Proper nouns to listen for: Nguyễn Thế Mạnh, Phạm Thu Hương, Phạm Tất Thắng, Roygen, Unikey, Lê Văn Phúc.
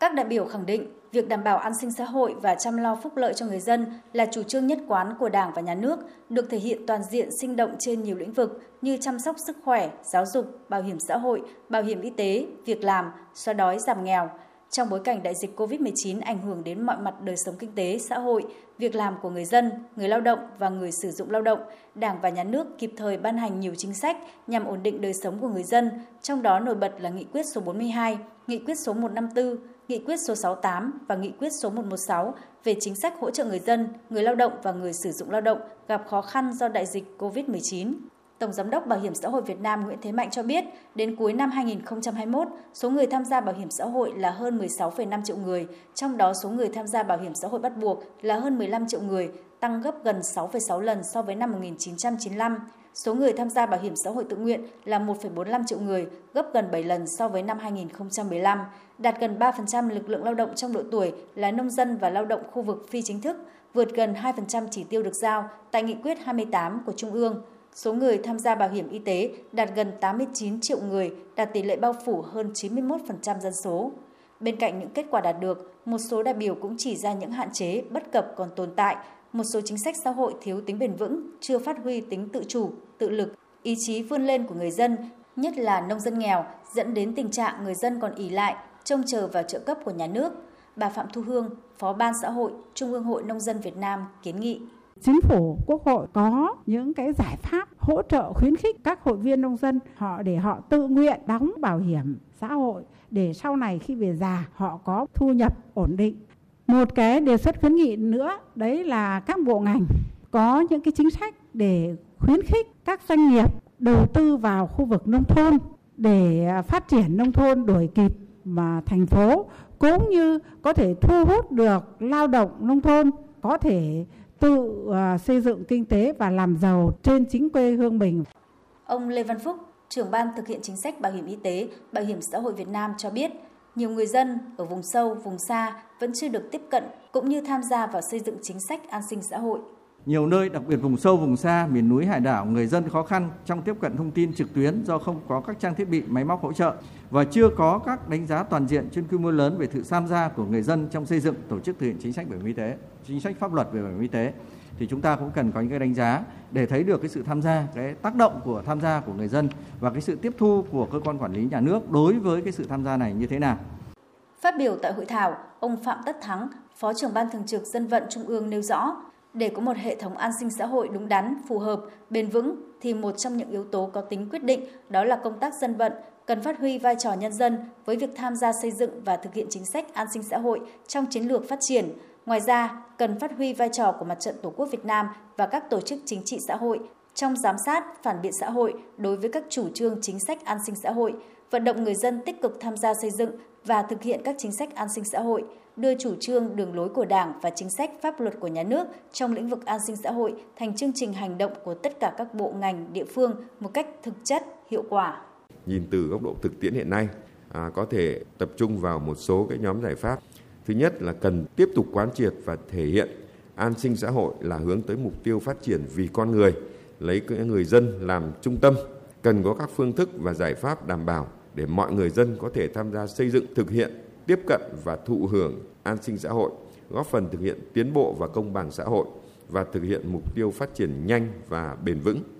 Các đại biểu khẳng định, việc đảm bảo an sinh xã hội và chăm lo phúc lợi cho người dân là chủ trương nhất quán của Đảng và Nhà nước, được thể hiện toàn diện sinh động trên nhiều lĩnh vực như chăm sóc sức khỏe, giáo dục, bảo hiểm xã hội, bảo hiểm y tế, việc làm, xóa đói giảm nghèo. Trong bối cảnh đại dịch COVID-19 ảnh hưởng đến mọi mặt đời sống kinh tế, xã hội, việc làm của người dân, người lao động và người sử dụng lao động, Đảng và Nhà nước kịp thời ban hành nhiều chính sách nhằm ổn định đời sống của người dân, trong đó nổi bật là Nghị quyết số 42, Nghị quyết số 154, Nghị quyết số 68 và Nghị quyết số 116 về chính sách hỗ trợ người dân, người lao động và người sử dụng lao động gặp khó khăn do đại dịch COVID-19. Tổng Giám đốc Bảo hiểm xã hội Việt Nam Nguyễn Thế Mạnh cho biết, đến cuối năm 2021, số người tham gia bảo hiểm xã hội là hơn 16,5 triệu người, trong đó số người tham gia bảo hiểm xã hội bắt buộc là hơn 15 triệu người, tăng gấp gần 6,6 lần so với năm 1995. Số người tham gia bảo hiểm xã hội tự nguyện là 1,45 triệu người, gấp gần 7 lần so với năm 2015, đạt gần 3% lực lượng lao động trong độ tuổi là nông dân và lao động khu vực phi chính thức, vượt gần 2% chỉ tiêu được giao tại Nghị quyết 28 của Trung ương. Số người tham gia bảo hiểm y tế đạt gần 89 triệu người, đạt tỷ lệ bao phủ hơn 91% dân số. Bên cạnh những kết quả đạt được, một số đại biểu cũng chỉ ra những hạn chế, bất cập còn tồn tại, một số chính sách xã hội thiếu tính bền vững, chưa phát huy tính tự chủ, tự lực, ý chí vươn lên của người dân, nhất là nông dân nghèo, dẫn đến tình trạng người dân còn ỷ lại, trông chờ vào trợ cấp của nhà nước. Bà Phạm Thu Hương, Phó Ban Xã hội, Trung ương Hội Nông dân Việt Nam kiến nghị Chính phủ, Quốc hội có những cái giải pháp hỗ trợ khuyến khích các hội viên nông dân để họ tự nguyện đóng bảo hiểm xã hội để sau này khi về già họ có thu nhập ổn định. Một cái đề xuất khuyến nghị nữa đấy là các bộ ngành có những cái chính sách để khuyến khích các doanh nghiệp đầu tư vào khu vực nông thôn để phát triển nông thôn đuổi kịp mà thành phố, cũng như có thể thu hút được lao động nông thôn có thể tự xây dựng kinh tế và làm giàu trên chính quê hương mình. Ông Lê Văn Phúc, trưởng ban thực hiện chính sách bảo hiểm y tế, bảo hiểm xã hội Việt Nam cho biết, nhiều người dân ở vùng sâu, vùng xa vẫn chưa được tiếp cận cũng như tham gia vào xây dựng chính sách an sinh xã hội. Nhiều nơi, đặc biệt vùng sâu, vùng xa, miền núi, hải đảo, người dân khó khăn trong tiếp cận thông tin trực tuyến do không có các trang thiết bị, máy móc hỗ trợ và chưa có các đánh giá toàn diện trên quy mô lớn về sự tham gia của người dân trong xây dựng, tổ chức thực hiện chính sách bảo hiểm y tế, chính sách pháp luật về bảo hiểm y tế. Thì chúng ta cũng cần có những cái đánh giá để thấy được cái sự tham gia, cái tác động của tham gia của người dân và cái sự tiếp thu của cơ quan quản lý nhà nước đối với cái sự tham gia này như thế nào. Phát biểu tại hội thảo, ông Phạm Tất Thắng, Phó trưởng Ban Thường trực Dân vận Trung ương nêu rõ, để có một hệ thống an sinh xã hội đúng đắn, phù hợp, bền vững thì một trong những yếu tố có tính quyết định đó là công tác dân vận, cần phát huy vai trò nhân dân với việc tham gia xây dựng và thực hiện chính sách an sinh xã hội trong chiến lược phát triển. Ngoài ra, cần phát huy vai trò của Mặt trận Tổ quốc Việt Nam và các tổ chức chính trị xã hội trong giám sát, phản biện xã hội đối với các chủ trương chính sách an sinh xã hội, vận động người dân tích cực tham gia xây dựng và thực hiện các chính sách an sinh xã hội, đưa chủ trương đường lối của Đảng và chính sách pháp luật của nhà nước trong lĩnh vực an sinh xã hội thành chương trình hành động của tất cả các bộ ngành, địa phương một cách thực chất, hiệu quả. Nhìn từ góc độ thực tiễn hiện nay, có thể tập trung vào một số cái nhóm giải pháp. Thứ nhất là cần tiếp tục quán triệt và thể hiện an sinh xã hội là hướng tới mục tiêu phát triển vì con người, lấy người dân làm trung tâm, cần có các phương thức và giải pháp đảm bảo để mọi người dân có thể tham gia xây dựng, thực hiện, tiếp cận và thụ hưởng an sinh xã hội, góp phần thực hiện tiến bộ và công bằng xã hội và thực hiện mục tiêu phát triển nhanh và bền vững.